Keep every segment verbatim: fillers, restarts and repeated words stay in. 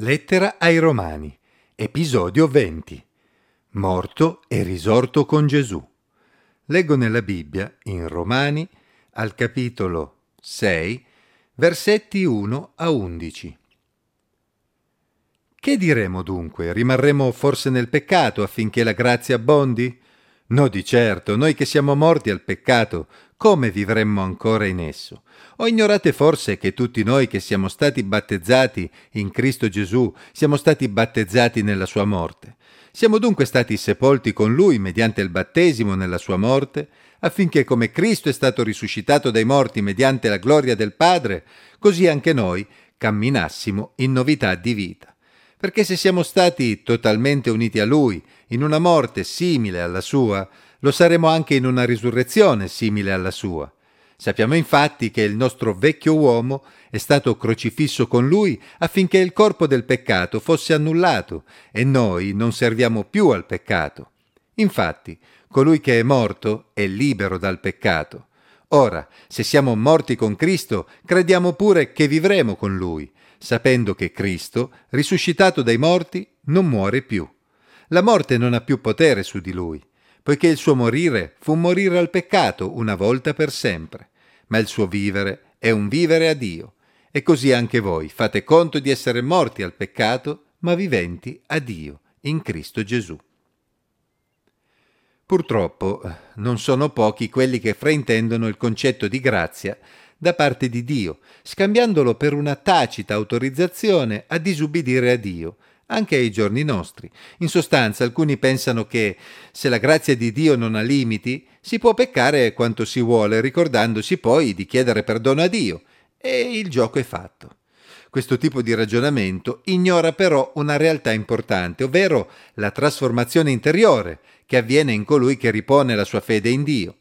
Lettera ai Romani, episodio venti. Morto e risorto con Gesù. Leggo nella Bibbia, in Romani, al capitolo sei, versetti uno a undici. Che diremo dunque? Rimarremo forse nel peccato affinché la grazia abbondi? No, di certo, noi che siamo morti al peccato, come vivremmo ancora in esso? O ignorate forse che tutti noi che siamo stati battezzati in Cristo Gesù siamo stati battezzati nella sua morte? Siamo dunque stati sepolti con Lui mediante il battesimo nella sua morte, affinché come Cristo è stato risuscitato dai morti mediante la gloria del Padre, così anche noi camminassimo in novità di vita. Perché se siamo stati totalmente uniti a Lui, in una morte simile alla sua, lo saremo anche in una risurrezione simile alla sua. Sappiamo infatti che il nostro vecchio uomo è stato crocifisso con Lui affinché il corpo del peccato fosse annullato e noi non serviamo più al peccato. Infatti, colui che è morto è libero dal peccato. Ora, se siamo morti con Cristo, crediamo pure che vivremo con Lui, sapendo che Cristo, risuscitato dai morti, non muore più. La morte non ha più potere su di Lui, poiché il suo morire fu morire al peccato una volta per sempre, ma il suo vivere è un vivere a Dio. E così anche voi fate conto di essere morti al peccato, ma viventi a Dio, in Cristo Gesù. Purtroppo non sono pochi quelli che fraintendono il concetto di grazia da parte di Dio, scambiandolo per una tacita autorizzazione a disubbidire a Dio, anche ai giorni nostri. In sostanza, alcuni pensano che, se la grazia di Dio non ha limiti, si può peccare quanto si vuole, ricordandosi poi di chiedere perdono a Dio, e il gioco è fatto. Questo tipo di ragionamento ignora però una realtà importante, ovvero la trasformazione interiore che avviene in colui che ripone la sua fede in Dio.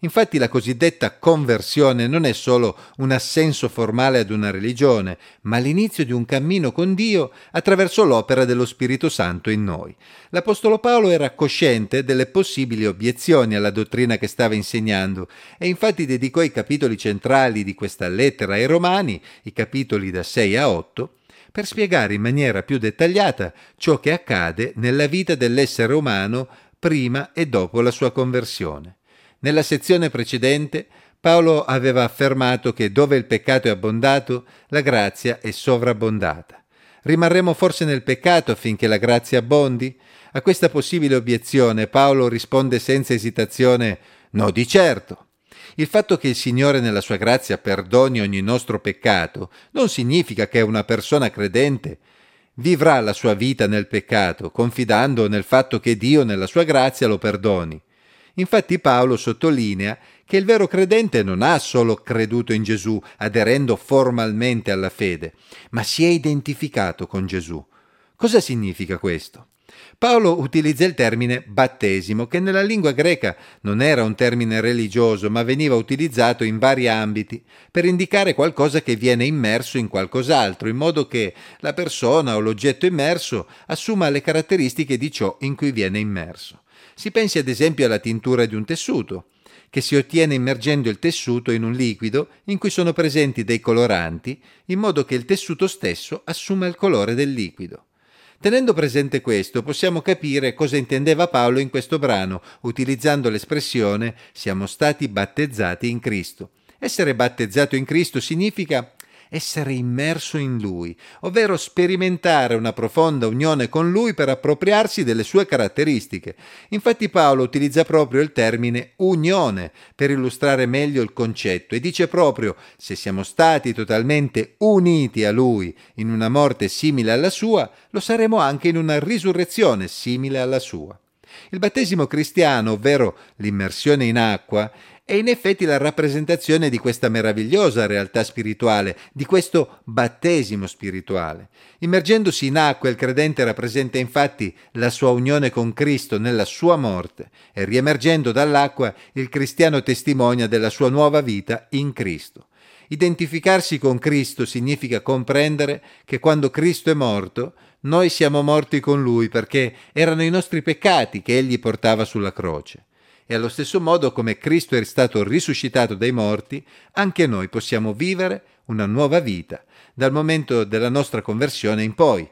Infatti la cosiddetta conversione non è solo un assenso formale ad una religione, ma l'inizio di un cammino con Dio attraverso l'opera dello Spirito Santo in noi. L'Apostolo Paolo era cosciente delle possibili obiezioni alla dottrina che stava insegnando e infatti dedicò i capitoli centrali di questa lettera ai Romani, i capitoli da sei a otto, per spiegare in maniera più dettagliata ciò che accade nella vita dell'essere umano prima e dopo la sua conversione. Nella sezione precedente Paolo aveva affermato che dove il peccato è abbondato, la grazia è sovrabbondata. Rimarremo forse nel peccato affinché la grazia abbondi? A questa possibile obiezione Paolo risponde senza esitazione: no, di certo. Il fatto che il Signore nella sua grazia perdoni ogni nostro peccato non significa che una persona credente vivrà la sua vita nel peccato, confidando nel fatto che Dio nella sua grazia lo perdoni. Infatti Paolo sottolinea che il vero credente non ha solo creduto in Gesù aderendo formalmente alla fede, ma si è identificato con Gesù. Cosa significa questo? Paolo utilizza il termine battesimo, che nella lingua greca non era un termine religioso, ma veniva utilizzato in vari ambiti per indicare qualcosa che viene immerso in qualcos'altro, in modo che la persona o l'oggetto immerso assuma le caratteristiche di ciò in cui viene immerso. Si pensi ad esempio alla tintura di un tessuto, che si ottiene immergendo il tessuto in un liquido in cui sono presenti dei coloranti, in modo che il tessuto stesso assuma il colore del liquido. Tenendo presente questo, possiamo capire cosa intendeva Paolo in questo brano, utilizzando l'espressione «siamo stati battezzati in Cristo». Essere battezzato in Cristo significa essere immerso in Lui, ovvero sperimentare una profonda unione con Lui per appropriarsi delle sue caratteristiche. Infatti Paolo utilizza proprio il termine unione per illustrare meglio il concetto e dice proprio: se siamo stati totalmente uniti a Lui in una morte simile alla sua, lo saremo anche in una risurrezione simile alla sua. Il battesimo cristiano, ovvero l'immersione in acqua, è in effetti la rappresentazione di questa meravigliosa realtà spirituale, di questo battesimo spirituale. Immergendosi in acqua, il credente rappresenta infatti la sua unione con Cristo nella sua morte e riemergendo dall'acqua il cristiano testimonia della sua nuova vita in Cristo. Identificarsi con Cristo significa comprendere che quando Cristo è morto, noi siamo morti con Lui perché erano i nostri peccati che Egli portava sulla croce. E allo stesso modo come Cristo è stato risuscitato dai morti, anche noi possiamo vivere una nuova vita dal momento della nostra conversione in poi.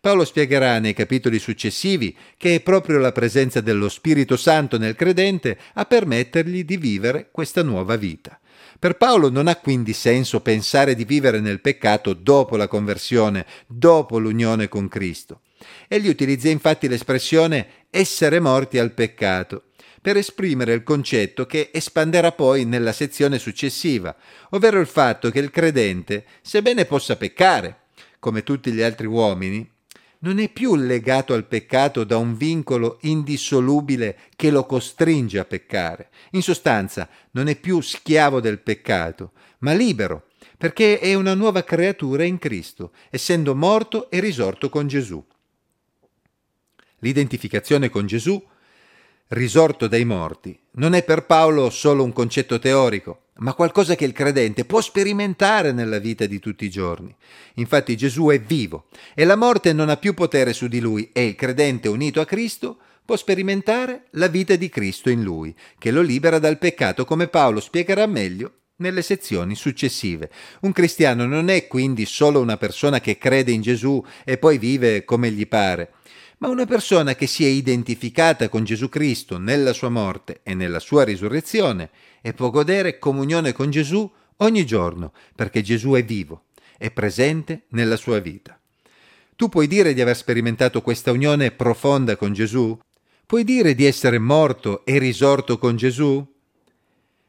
Paolo spiegherà nei capitoli successivi che è proprio la presenza dello Spirito Santo nel credente a permettergli di vivere questa nuova vita. Per Paolo non ha quindi senso pensare di vivere nel peccato dopo la conversione, dopo l'unione con Cristo. Egli utilizza infatti l'espressione «essere morti al peccato» per esprimere il concetto che espanderà poi nella sezione successiva, ovvero il fatto che il credente, sebbene possa peccare, come tutti gli altri uomini, non è più legato al peccato da un vincolo indissolubile che lo costringe a peccare. In sostanza, non è più schiavo del peccato, ma libero, perché è una nuova creatura in Cristo, essendo morto e risorto con Gesù. L'identificazione con Gesù, risorto dai morti, non è per Paolo solo un concetto teorico, ma qualcosa che il credente può sperimentare nella vita di tutti i giorni. Infatti Gesù è vivo e la morte non ha più potere su di lui e il credente unito a Cristo può sperimentare la vita di Cristo in lui, che lo libera dal peccato, come Paolo spiegherà meglio nelle sezioni successive. Un cristiano non è quindi solo una persona che crede in Gesù e poi vive come gli pare, ma una persona che si è identificata con Gesù Cristo nella sua morte e nella sua risurrezione e può godere comunione con Gesù ogni giorno, perché Gesù è vivo, è presente nella sua vita. Tu puoi dire di aver sperimentato questa unione profonda con Gesù? Puoi dire di essere morto e risorto con Gesù?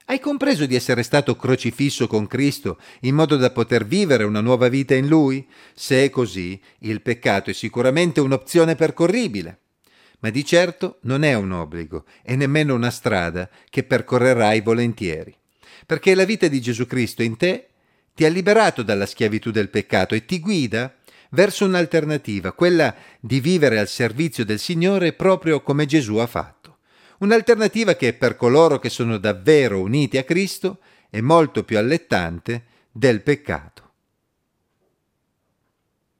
Hai compreso di essere stato crocifisso con Cristo in modo da poter vivere una nuova vita in Lui? Se è così, il peccato è sicuramente un'opzione percorribile, ma di certo non è un obbligo e nemmeno una strada che percorrerai volentieri, perché la vita di Gesù Cristo in te ti ha liberato dalla schiavitù del peccato e ti guida verso un'alternativa, quella di vivere al servizio del Signore proprio come Gesù ha fatto. Un'alternativa che per coloro che sono davvero uniti a Cristo è molto più allettante del peccato.